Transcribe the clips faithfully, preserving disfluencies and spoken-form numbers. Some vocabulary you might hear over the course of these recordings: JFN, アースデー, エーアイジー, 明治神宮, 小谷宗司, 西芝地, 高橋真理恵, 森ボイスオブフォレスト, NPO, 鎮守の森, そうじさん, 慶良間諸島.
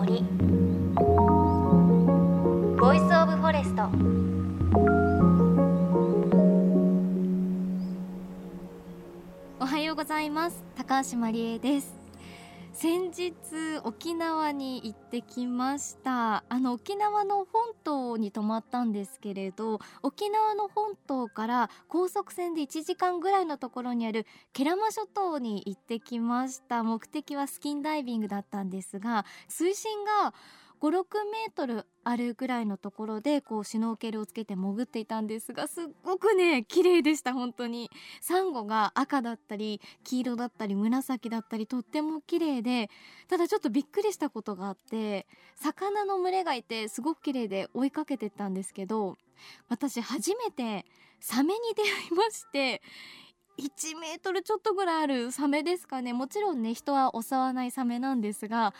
森ボイスオブフォレスト。おはようございます、高橋真理恵です。先日沖縄に行ってきました。あの沖縄の本島に泊まったんですけれど、沖縄の本島から高速船でいちじかんぐらいのところにある慶良間諸島に行ってきました。目的はスキンダイビングだったんですが、水深がご、ろくメートルあるぐらいのところでこうシュノーケルをつけて潜っていたんですが、すっごくね綺麗でした。本当にサンゴが赤だったり黄色だったり紫だったり、とっても綺麗で、ただちょっとびっくりしたことがあって、魚の群れがいてすごく綺麗で追いかけてったんですけど、私初めてサメに出会いまして、いちメートルちょっとぐらいあるサメですかね。もちろんね人は襲わないサメなんですが、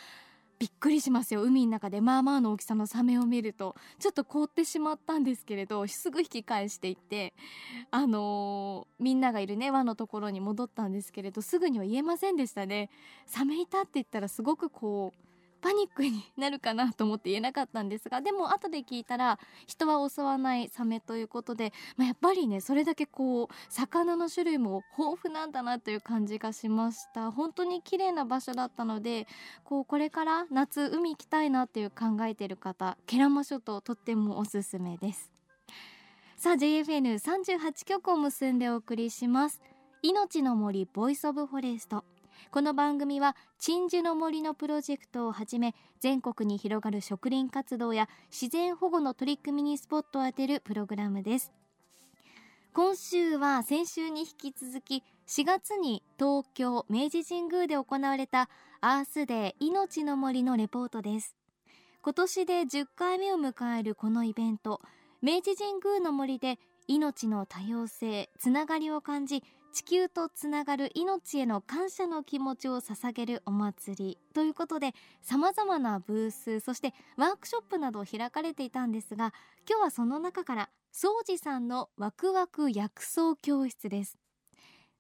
びっくりしますよ。海の中でまあまあの大きさのサメを見るとちょっと凍ってしまったんですけれど、すぐ引き返していってあのー、みんながいるね輪のところに戻ったんですけれど、すぐには言えませんでしたね。サメいたって言ったらすごくこうパニックになるかなと思って言えなかったんですが、でも後で聞いたら人は襲わないサメということで、まあ、やっぱりねそれだけこう魚の種類も豊富なんだなという感じがしました。本当に綺麗な場所だったので、こうこれから夏海行きたいなっていう考えている方、慶良間諸島とってもおすすめです。さあ ジェイエフエヌさんじゅうはち 局を結んでお送りします。命の森ボイスオブフォレスト。この番組は鎮守の森のプロジェクトをはじめ、全国に広がる植林活動や自然保護の取り組みにスポットを当てるプログラムです。今週は先週に引き続き、しがつに東京明治神宮で行われたアースデー命の森のレポートです。今年でじゅっかいめを迎えるこのイベント、明治神宮の森で命の多様性、つながりを感じ、地球とつながる命への感謝の気持ちを捧げるお祭りということで、さまざまなブース、そしてワークショップなどを開かれていたんですが、今日はその中からそうじさんのワクワク薬草教室です。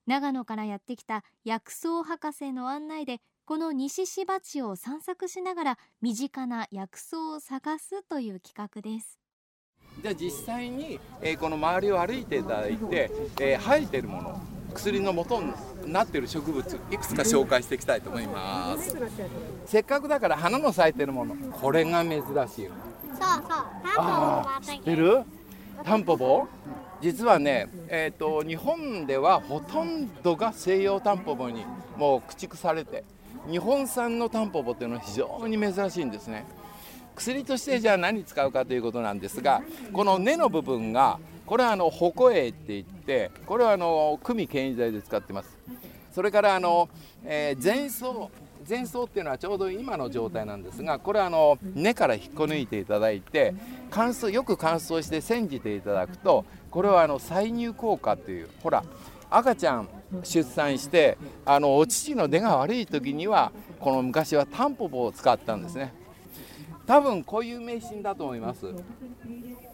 長野からやってきた薬草博士の案内で、この西芝地を散策しながら身近な薬草を探すという企画です。じゃあ実際に、えー、この周りを歩いていただいて、えー、生えてるもの、薬の元になっている植物、いくつか紹介していきたいと思います。せっかくだから花の咲いてるもの、これが珍しいよ。そうそう、タンポポ。知ってるタンポポ。実はね、えー、と日本ではほとんどが西洋タンポポにもう駆逐されて、日本産のタンポポっていうのは非常に珍しいんですね。薬としてじゃあ何使うかということなんですが、この根の部分が、これはあのホコエイっていって、これはあのクミ検疫剤で使ってます。それからあの、えー、前層前層っていうのはちょうど今の状態なんですが、これはあの根から引っこ抜いていただいて、乾燥よく乾燥して煎じていただくと、これはあの再乳効果という、ほら赤ちゃん出産してあのお乳の出が悪い時にはこの昔はタンポポを使ったんですね。多分こういう迷信だと思います。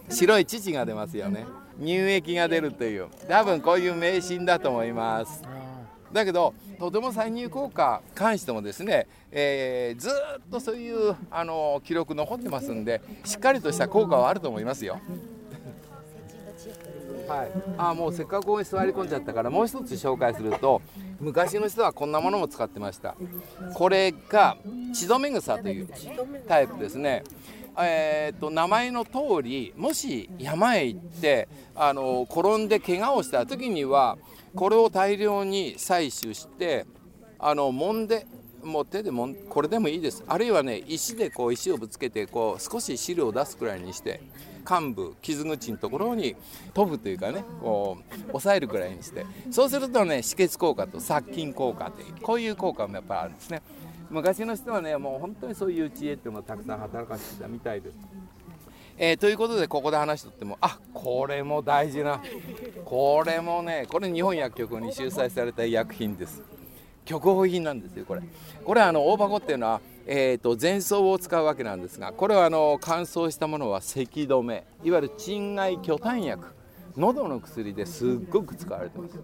白い乳が出ますよね。乳液が出るという、多分こういう迷信だと思います。だけどとても再乳効果に関してもですね、えー、ずっとそういうあの記録残ってますんで、しっかりとした効果はあると思いますよ。はい、あもうせっかくここに座り込んじゃったから、もう一つ紹介すると、昔の人はこんなものも使ってました。これが血止め草というタイプですね。えー、と名前の通り、もし山へ行ってあの転んで怪我をした時にはこれを大量に採取して、あの揉んで、もう手でもこれでもいいです。あるいはね、石でこう石をぶつけてこう少し汁を出すくらいにして、患部、傷口のところに塗布というかね、こう抑えるくらいにして、そうするとね、止血効果と殺菌効果という、こういう効果もやっぱりあるんですね。昔の人はね、もう本当にそういう知恵っていうのをたくさん働かせてたみたいです、えー、ということで、ここで話しとっても、あ、これも大事な、これもね、これ日本薬局に収載された医薬品です。局保品なんですよ。これこれはあの大箱っていうのは、えー、と全層を使うわけなんですが、これはあの乾燥したものは咳止め、いわゆる鎮咳、巨痰薬、喉の薬ですっごく使われてます。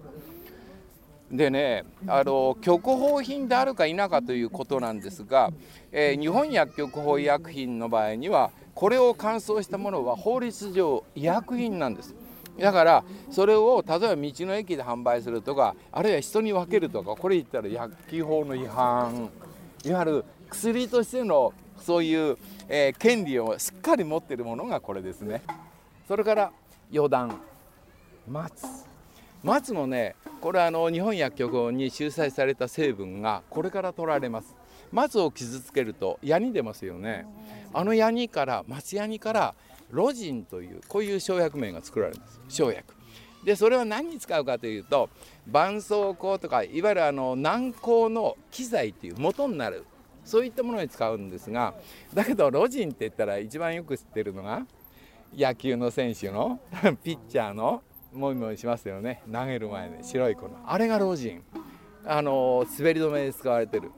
でね、あの局包品であるか否かということなんですが、えー、日本薬局法医薬品の場合にはこれを乾燥したものは法律上医薬品なんです。だからそれを例えば道の駅で販売するとか、あるいは人に分けるとか、これ言ったら薬機法の違反、いわゆる薬としてのそういう、えー、権利をしっかり持っているものがこれですね。それから余談、松松もね、これはあの日本薬局法に収載された成分がこれから取られます。松を傷つけるとヤニ出ますよね。あのヤニから松ヤニからロジンというこういう生薬名が作られるんです。生薬で、それは何に使うかというと、絆創膏とかいわゆるあの軟膏の機材という元になる、そういったものに使うんですが、だけどロジンって言ったら一番よく知ってるのが野球の選手のピッチャーのもみもみしますよね、投げる前に白い粉、あれがロジン、あの滑り止めで使われてる。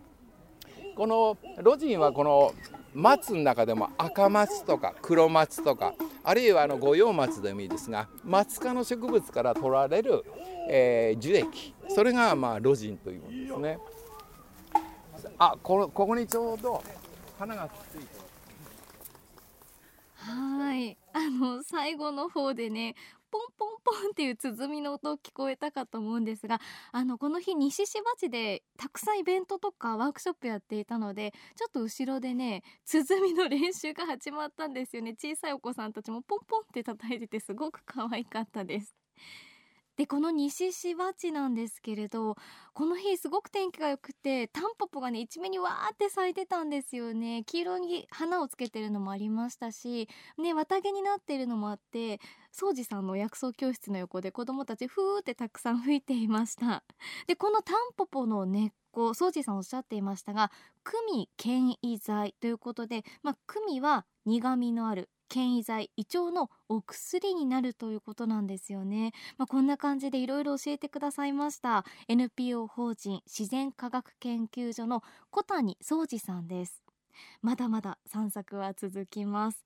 このロジンはこの松の中でも赤松とか黒松とか、あるいはあの五葉松でもいいですが、松科の植物から取られる、えー、樹液、それがまあロジンというものですね。あ、こここにちょうど花がついてます。はい、あの最後の方でね、ポンポンポンっていう鼓の音聞こえたかと思うんですが、あのこの日西芝地でたくさんイベントとかワークショップやっていたので、ちょっと後ろでね鼓の練習が始まったんですよね。小さいお子さんたちもポンポンって叩いてて、すごく可愛かったです。で、この西芝地なんですけれど、この日すごく天気が良くて、タンポポがね一面にわーって咲いてたんですよね。黄色に花をつけてるのもありましたし、ね、綿毛になってるのもあって、掃除さんの薬草教室の横で子どもたちふーってたくさん吹いていました。で、このタンポポの根っこ、掃除さんおっしゃっていましたが、組検異剤ということで、まあ、組は苦味のある、検異剤、胃腸のお薬になるということなんですよね。まあ、こんな感じでいろいろ教えてくださいました エヌピーオー 法人自然科学研究所の小谷宗司さんです。まだまだ散策は続きます。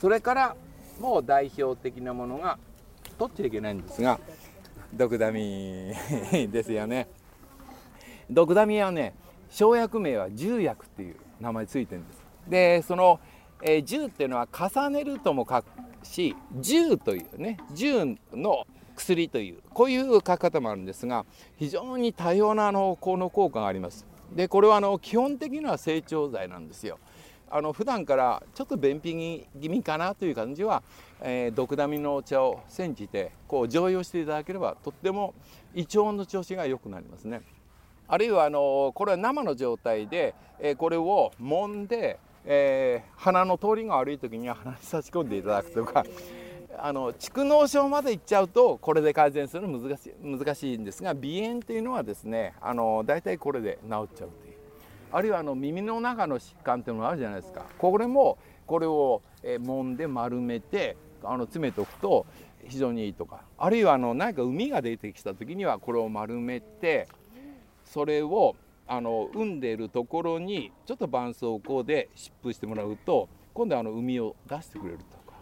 それからもう代表的なものが取っちゃいけないんですが、ドクダミですよね。ドクダミはね、生薬名は重薬っていう名前ついてるんです。で、そのえー、重っていうのは重ねるとも書くし、重というね、重の薬というこういう書き方もあるんですが、非常に多様なあのこの効果があります。で、これはあの基本的には整腸剤なんですよ。あの普段からちょっと便秘気味かなという感じは、えー、ドクダミのお茶を煎じてこう常用していただければ、とっても胃腸の調子が良くなりますね。あるいはあのこれは生の状態で、えー、これを揉んで、えー、鼻の通りが悪い時には鼻に差し込んでいただくとか、あの蓄膿症までいっちゃうとこれで改善するの難しい、難しいんですが、鼻炎というのはですね、あの大体これで治っちゃうという。あるいはあの耳の中の疾患というのがあるじゃないですか。これもこれを、えー、揉んで丸めてあの詰めておくと非常にいいとか、あるいはあの何か膿が出てきた時にはこれを丸めて、それをあの産んでいるところにちょっと絆創膏で湿布してもらうと、今度はあの膿を出してくれるとか、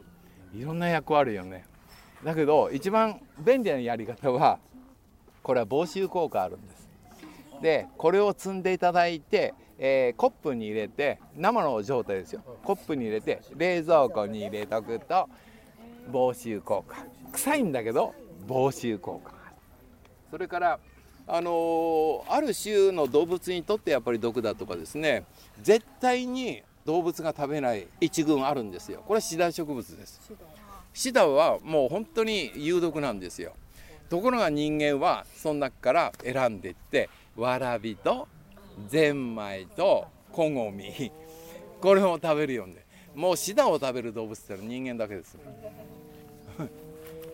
いろんな役あるよね。だけど一番便利なやり方は、これは防臭効果あるんです。で、これを摘んでいただいて、えー、コップに入れて、生の状態ですよ、コップに入れて冷蔵庫に入れとくと防臭効果、臭いんだけど防臭効果がある。それからあのある種の動物にとってやっぱり毒だとかですね、絶対に動物が食べない一群あるんですよ。これはシダ植物です。シダはもう本当に有毒なんですよ。ところが人間はその中から選んでいって、わらびとゼンマイとコゴミ、これを食べるように、もうシダを食べる動物ってのは人間だけです。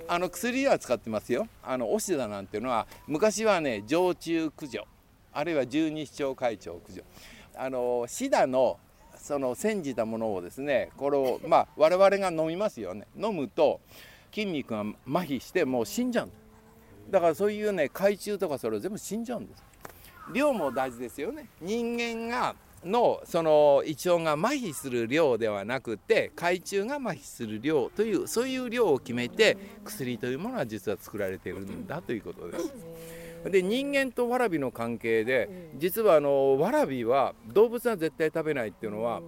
あの薬は使ってますよ。あのオシダなんていうのは昔はね、常駐駆除、あるいは十二指腸会長駆除、あのシダのその煎じたものをですね、これをまあ我々が飲みますよね。飲むと筋肉が麻痺してもう死んじゃうんだ。だからそういうね、海中とかそれ全部死んじゃうんです。量も大事ですよね。人間がのその胃腸が麻痺する量ではなくて、海中が麻痺する量という、そういう量を決めて薬というものは実は作られているんだということです。で人間とわらびの関係で、実はあのわらびは動物は絶対食べないっていうのは、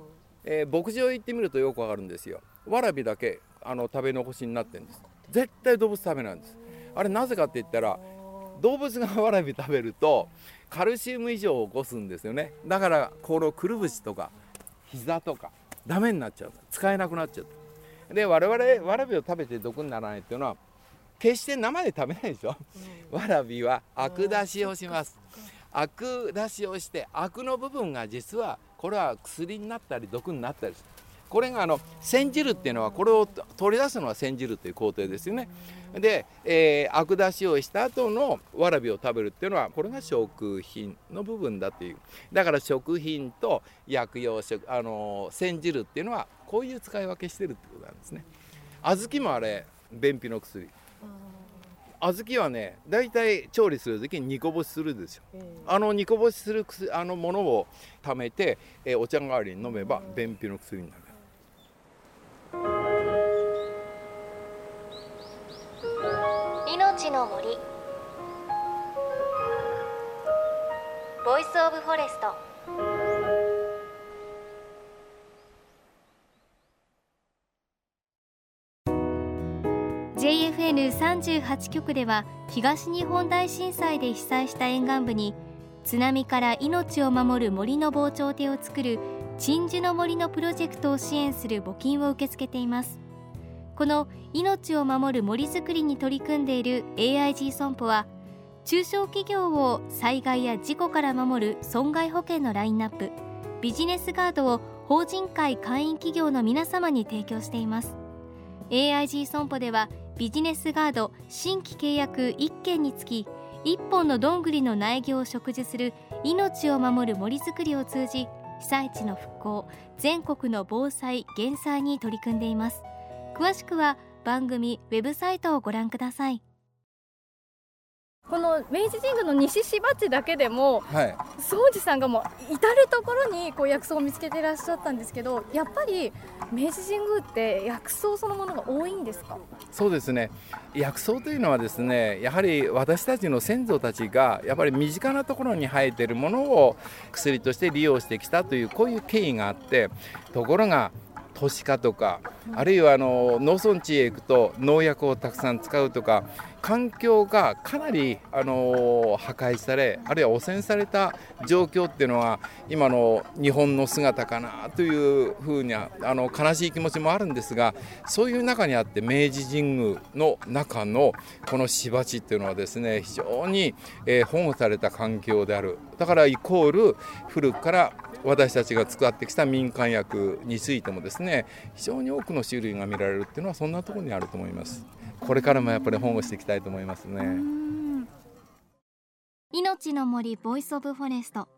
えー、牧場行ってみるとよくわかるんですよ。わらびだけあの食べ残しになってるんです。絶対動物食べないんです。あれなぜかって言ったら、動物がわらび食べるとカルシウム異常を起こすんですよね。だからこのくるぶしとか膝とかダメになっちゃう、使えなくなっちゃう。で我々わらびを食べて毒にならないっていうのは、決して生で食べないでしょ、うん、わらびはアク出しをします。アク出しをして、アクの部分が実はこれは薬になったり毒になったりする。これがあの煎じるっていうのは、これを取り出すのは煎じるという工程ですよね。で、えー、アク出しをした後のわらびを食べるっていうのは、これが食品の部分だという。だから食品と薬用食、あのー、煎じるっていうのはこういう使い分けしてるってことなんですね。小豆もあれ便秘の薬。小豆はね、だいたい調理するときに煮こぼしするんですよ、えー、あの煮こぼしするあのものをためて、えー、お茶代わりに飲めば便秘の薬になる。命の森ボイスオブフォレスト。ジェイエフエヌさんじゅうはち 局では、東日本大震災で被災した沿岸部に津波から命を守る森の防潮堤を作る鎮守の森のプロジェクトを支援する募金を受け付けています。この命を守る森づくりに取り組んでいる エーアイジー 損保は、中小企業を災害や事故から守る損害保険のラインナップ、ビジネスガードを法人会会員企業の皆様に提供しています。 エーアイジー 損保では、ビジネスガード新規契約いっけんにつきいっぽんのどんぐりの苗木を植樹する命を守る森づくりを通じ、被災地の復興、全国の防災・減災に取り組んでいます。詳しくは番組ウェブサイトをご覧ください。この明治神宮の西芝地だけでも、はい、総司さんがもう至る所にこう薬草を見つけていらっしゃったんですけど、やっぱり明治神宮って薬草そのものが多いんですか？そうですね、薬草というのはですね、やはり私たちの先祖たちがやっぱり身近なところに生えているものを薬として利用してきたという、こういう経緯があって、ところが都市化とか、あるいはあの農村地へ行くと農薬をたくさん使うとか、環境がかなりあの破壊され、あるいは汚染された状況っていうのは今の日本の姿かなというふうにあの悲しい気持ちもあるんですが、そういう中にあって明治神宮の中のこの芝地っていうのはですね、非常に保護された環境である。だからイコール古くから私たちが使ってきた民間薬についてもですね、非常に多くの種類が見られるっていうのは、そんなところにあると思います。これからもやっぱり保護していきたいと思いますね。命の森ボイスオブフォレスト、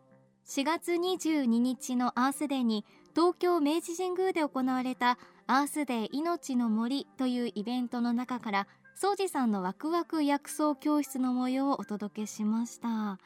しがつにじゅうににちのアースデーに東京明治神宮で行われたアースデー命の森というイベントの中から、総司さんのワクワク薬草教室の模様をお届けしました。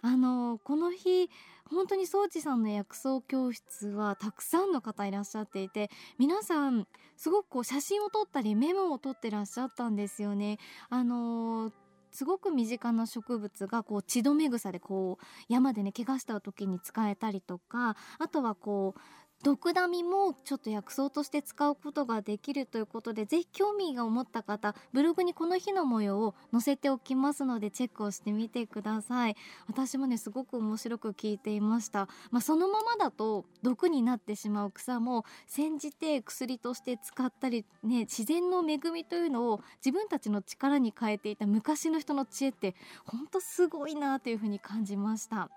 あのこの日本当に総司さんの薬草教室はたくさんの方いらっしゃっていて、皆さんすごくこう写真を撮ったりメモを撮ってらっしゃったんですよね。あのー、すごく身近な植物がこう血止め草でこう山でね怪我した時に使えたりとか、あとはこう毒ダミもちょっと薬草として使うことができるということで、ぜひ興味が持った方、ブログにこの日の模様を載せておきますので、チェックをしてみてください。私もねすごく面白く聞いていました。まあ、そのままだと毒になってしまう草も煎じて薬として使ったり、ね、自然の恵みというのを自分たちの力に変えていた昔の人の知恵って本当すごいなというふうに感じました。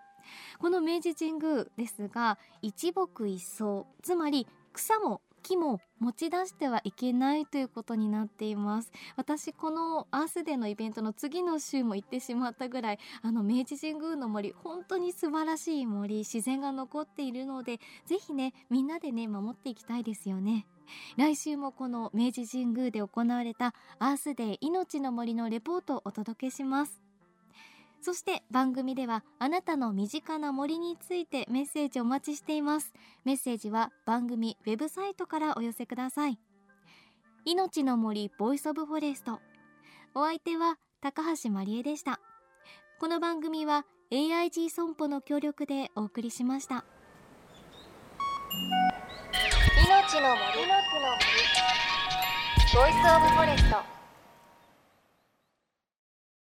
この明治神宮ですが、一木一草、つまり草も木も持ち出してはいけないということになっています。私このアースデーのイベントの次の週も行ってしまったぐらい、あの明治神宮の森、本当に素晴らしい森、自然が残っているので、ぜひねみんなでね守っていきたいですよね。来週もこの明治神宮で行われたアースデー命の森のレポートをお届けします。そして番組ではあなたの身近な森についてメッセージをお待ちしています。メッセージは番組ウェブサイトからお寄せください。命の森ボイスオブフォレスト。お相手は高橋まりえでした。この番組は エーアイジー 損保の協力でお送りしました。命の森の森ボイスオブフォレスト。